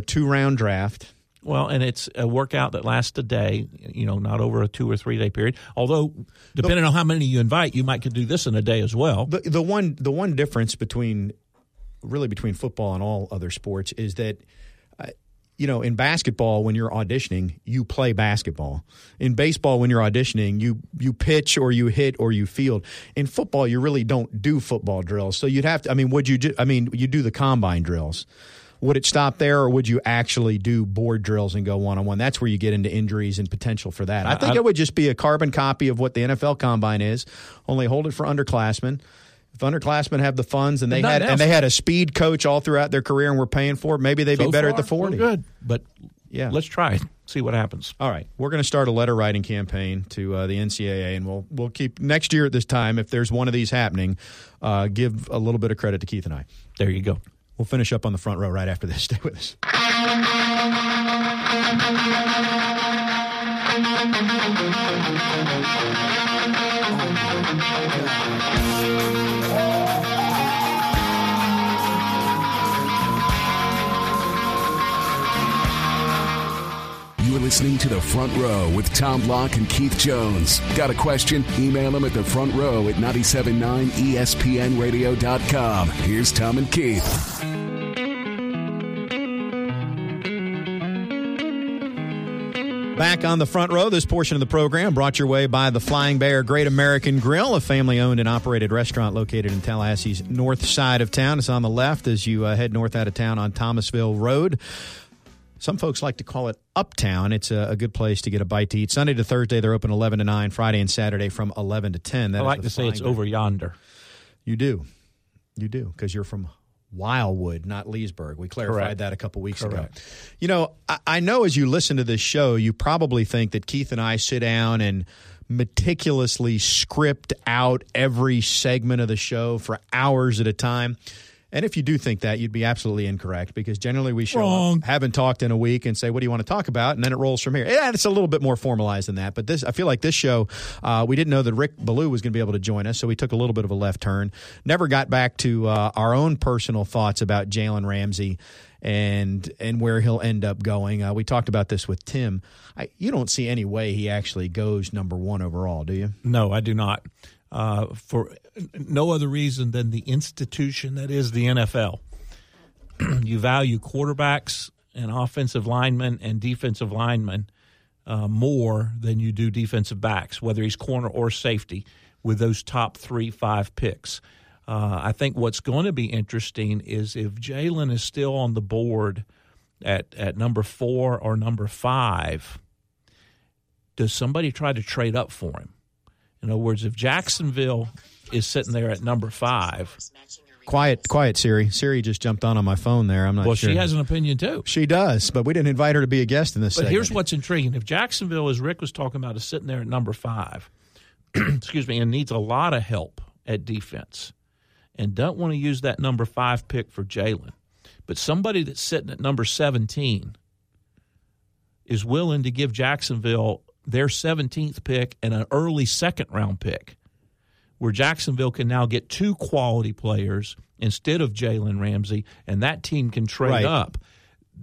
two-round draft. Well, and it's a workout that lasts a day, not over a 2 or 3 day period. Although, depending on how many you invite, you might could do this in a day as well. The one difference between football and all other sports is that in basketball, when you're auditioning, you play basketball. In baseball, when you're auditioning, you pitch or you hit or you field. In football, you really don't do football drills. So you'd have to. You do the combine drills. Would it stop there, or would you actually do board drills and go one-on-one? That's where you get into injuries and potential for that. I think it would just be a carbon copy of what the NFL Combine is, only hold it for underclassmen. If underclassmen have the funds and they had a speed coach all throughout their career and were paying for it, maybe they'd be better at the 40. We're good, but yeah, let's try it. See what happens. All right, we're going to start a letter writing campaign to the NCAA, and we'll keep next year at this time. If there's one of these happening, give a little bit of credit to Keith and I. There you go. We'll finish up on the front row right after this. Stay with us. You are listening to The Front Row with Tom Block and Keith Jones. Got a question? Email them at thefrontrow@979ESPNradio.com. Here's Tom and Keith. Back on The Front Row, this portion of the program brought your way by the Flying Bear Great American Grill, a family-owned and operated restaurant located in Tallahassee's north side of town. It's on the left as you head north out of town on Thomasville Road. Some folks like to call it Uptown. It's a good place to get a bite to eat. Sunday to Thursday, they're open 11 to 9, Friday and Saturday from 11 to 10. I like to say it's over yonder. You do. You do, because you're from Wildwood, not Leesburg. We clarified that a couple weeks ago. You know, I know as you listen to this show, you probably think that Keith and I sit down and meticulously script out every segment of the show for hours at a time. And if you do think that, you'd be absolutely incorrect, because generally we show up, haven't talked in a week, and say, what do you want to talk about? And then it rolls from here. Yeah, it's a little bit more formalized than that. But I feel like this show, we didn't know that Rick Ballew was going to be able to join us, so we took a little bit of a left turn. Never got back to our own personal thoughts about Jalen Ramsey and where he'll end up going. We talked about this with Tim. You don't see any way he actually goes number 1 overall, do you? No, I do not. For no other reason than the institution that is the NFL. You value quarterbacks and offensive linemen and defensive linemen more than you do defensive backs, whether he's corner or safety, with those top 3-5 picks. I think what's going to be interesting is if Jalen is still on the board at number 4 or number 5, does somebody try to trade up for him? In other words, if Jacksonville is sitting there at number 5. Quiet, Siri. Siri just jumped on my phone there. I'm not sure. Well, she has an opinion, too. She does, but we didn't invite her to be a guest in this segment. But here's what's intriguing. If Jacksonville, as Rick was talking about, is sitting there at number 5, excuse me, and needs a lot of help at defense and don't want to use that number 5 pick for Jalen, but somebody that's sitting at number 17 is willing to give Jacksonville their 17th pick and an early second-round pick, where Jacksonville can now get 2 quality players instead of Jalen Ramsey, and that team can trade up.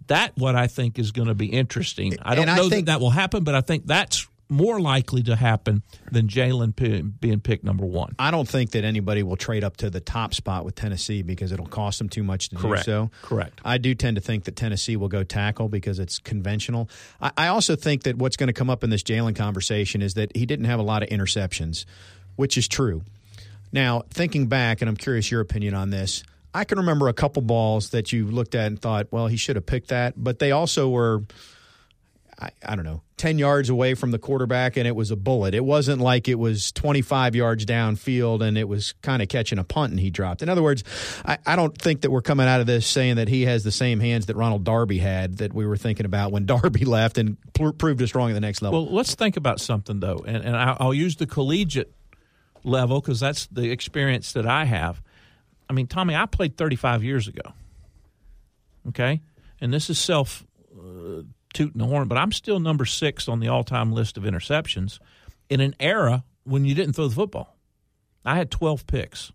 That, what I think, is going to be interesting. I don't know that will happen, but I think that's more likely to happen than Jalen being picked number 1. I don't think that anybody will trade up to the top spot with Tennessee because it'll cost them too much to do so. Correct. I do tend to think that Tennessee will go tackle because it's conventional. I also think that what's going to come up in this Jalen conversation is that he didn't have a lot of interceptions, which is true. Now, thinking back, and I'm curious your opinion on this, I can remember a couple balls that you looked at and thought, well, he should have picked that, but they also were, I don't know, 10 yards away from the quarterback, and it was a bullet. It wasn't like it was 25 yards downfield and it was kind of catching a punt and he dropped. In other words, I don't think that we're coming out of this saying that he has the same hands that Ronald Darby had that we were thinking about when Darby left and proved us wrong at the next level. Well, let's think about something, though, and I'll use the collegiate level because that's the experience that I have. I mean, Tommy, I played 35 years ago, okay? And this is tooting the horn, but I'm still number 6 on the all-time list of interceptions in an era when you didn't throw the football. I had 12 picks.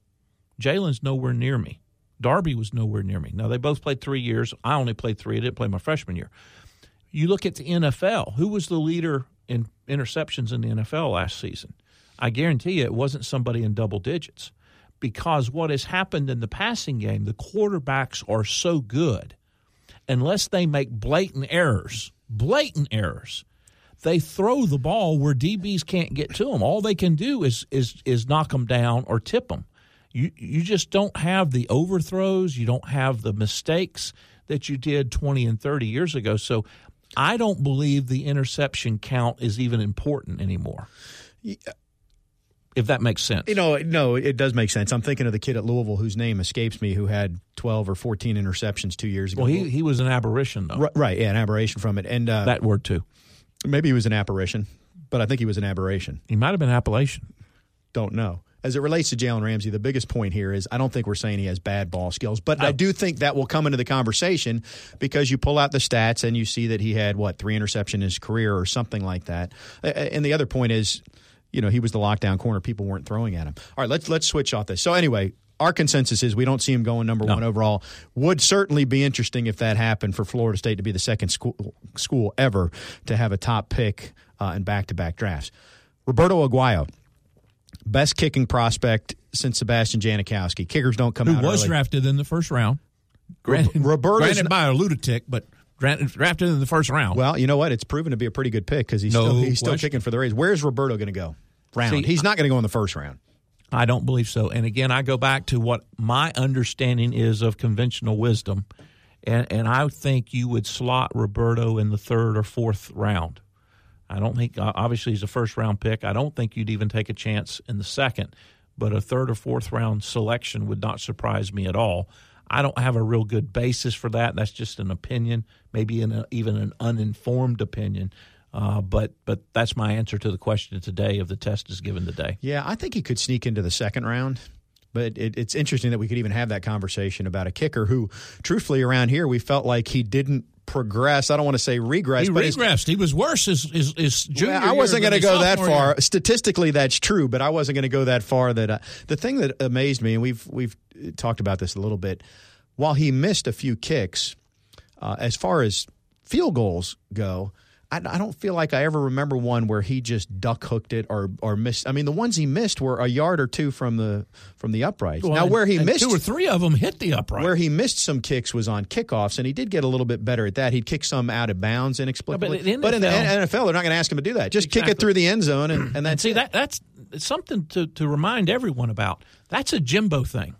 Jalen's nowhere near me. Darby was nowhere near me. Now, they both played 3 years. I only played 3. I didn't play my freshman year. You look at the NFL. Who was the leader in interceptions in the NFL last season? I guarantee you it wasn't somebody in double digits, because what has happened in the passing game, the quarterbacks are so good. Unless they make blatant errors, they throw the ball where DBs can't get to them. All they can do is knock them down or tip them. You just don't have the overthrows. You don't have the mistakes that you did 20 and 30 years ago. So I don't believe the interception count is even important anymore. Yeah. If that makes sense. You know, no, it does make sense. I'm thinking of the kid at Louisville whose name escapes me who had 12 or 14 interceptions 2 years ago. Well, he was an aberration, though. Right, yeah, an aberration from it. And that word, too. Maybe he was an apparition, but I think he was an aberration. He might have been Appalachian. Don't know. As it relates to Jalen Ramsey, the biggest point here is I don't think we're saying he has bad ball skills, but I do think that will come into the conversation because you pull out the stats and you see that he had, what, 3 interceptions in his career or something like that. And the other point is, you know, he was the lockdown corner. People weren't throwing at him. All right, let's switch off this. So anyway, our consensus is we don't see him going number one overall. Would certainly be interesting if that happened for Florida State to be the second school ever to have a top pick in back-to-back drafts. Roberto Aguayo, best kicking prospect since Sebastian Janikowski. Kickers don't come out early. Who was drafted in the first round. Granted by a lunatic, but drafted in the first round. Well, you know what? It's proven to be a pretty good pick because he's still kicking for the Rays. Where's Roberto going to go? He's not going to go in the first round. I don't believe so. And again, I go back to what my understanding is of conventional wisdom, and I think you would slot Roberto in the third or fourth round. I don't think, obviously, he's a first-round pick. I don't think you'd even take a chance in the second, but a third or fourth-round selection would not surprise me at all. I don't have a real good basis for that. That's just an opinion, maybe even an uninformed opinion. But that's my answer to the question today if the test is given today. Yeah, I think he could sneak into the second round. But it's interesting that we could even have that conversation about a kicker who, truthfully, around here, we felt like he didn't progress. I don't want to say regress. He regressed. He was worse his junior year. I wasn't going to go that far. Statistically, that's true, but I wasn't going to go that far. That the thing that amazed me, and we've talked about this a little bit, while he missed a few kicks, as far as field goals go, I don't feel like I ever remember one where he just duck hooked it or missed. I mean, the ones he missed were a yard or two from the uprights. Well, now, where he missed 2 or 3 of them hit the upright. Where he missed some kicks was on kickoffs, and he did get a little bit better at that. He'd kick some out of bounds inexplicably. But in the NFL, they're not going to ask him to do that. Just kick it through the end zone, and that's it. That's something to remind everyone about. That's a Jimbo thing.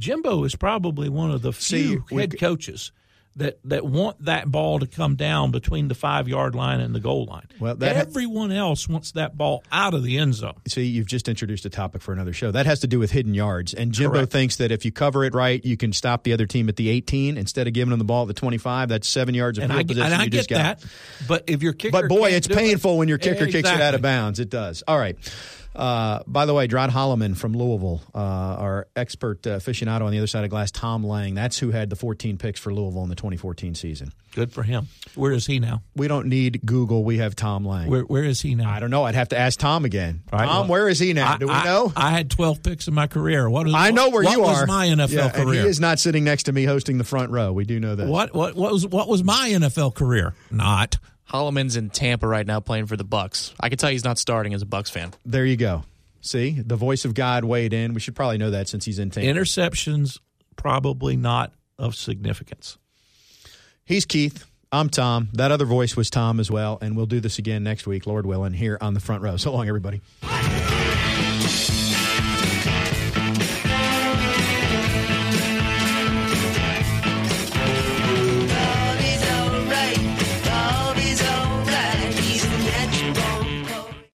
Jimbo is probably one of the few head coaches that want that ball to come down between the 5-yard line and the goal line. Well, everyone else wants that ball out of the end zone. See, you've just introduced a topic for another show. That has to do with hidden yards. And Jimbo thinks that if you cover it right, you can stop the other team at the 18 instead of giving them the ball at the 25. That's 7 yards of field position. And I get that. But if your kicker it's painful when your kicker kicks it out of bounds. It does. All right. By the way, Drod Holloman from Louisville, our expert aficionado on the other side of glass, Tom Lang, that's who had the 14 picks for Louisville in the 2014 season. Good for him. Where is he now? We don't need Google. We have Tom Lang. Where is he now? I don't know. I'd have to ask Tom again. Right, Tom, where is he now? Do we know? I had 12 picks in my career. I know where you are. What was my NFL career? He is not sitting next to me hosting the front row. We do know that. What was my NFL career? Not. Holloman's in Tampa right now playing for the Bucks. I can tell he's not starting as a Bucks fan. There you go. See, the voice of God weighed in. We should probably know that since he's in Tampa. Interceptions, probably not of significance. He's Keith. I'm Tom. That other voice was Tom as well, and we'll do this again next week, Lord willing, here on The Front Row. So long, everybody.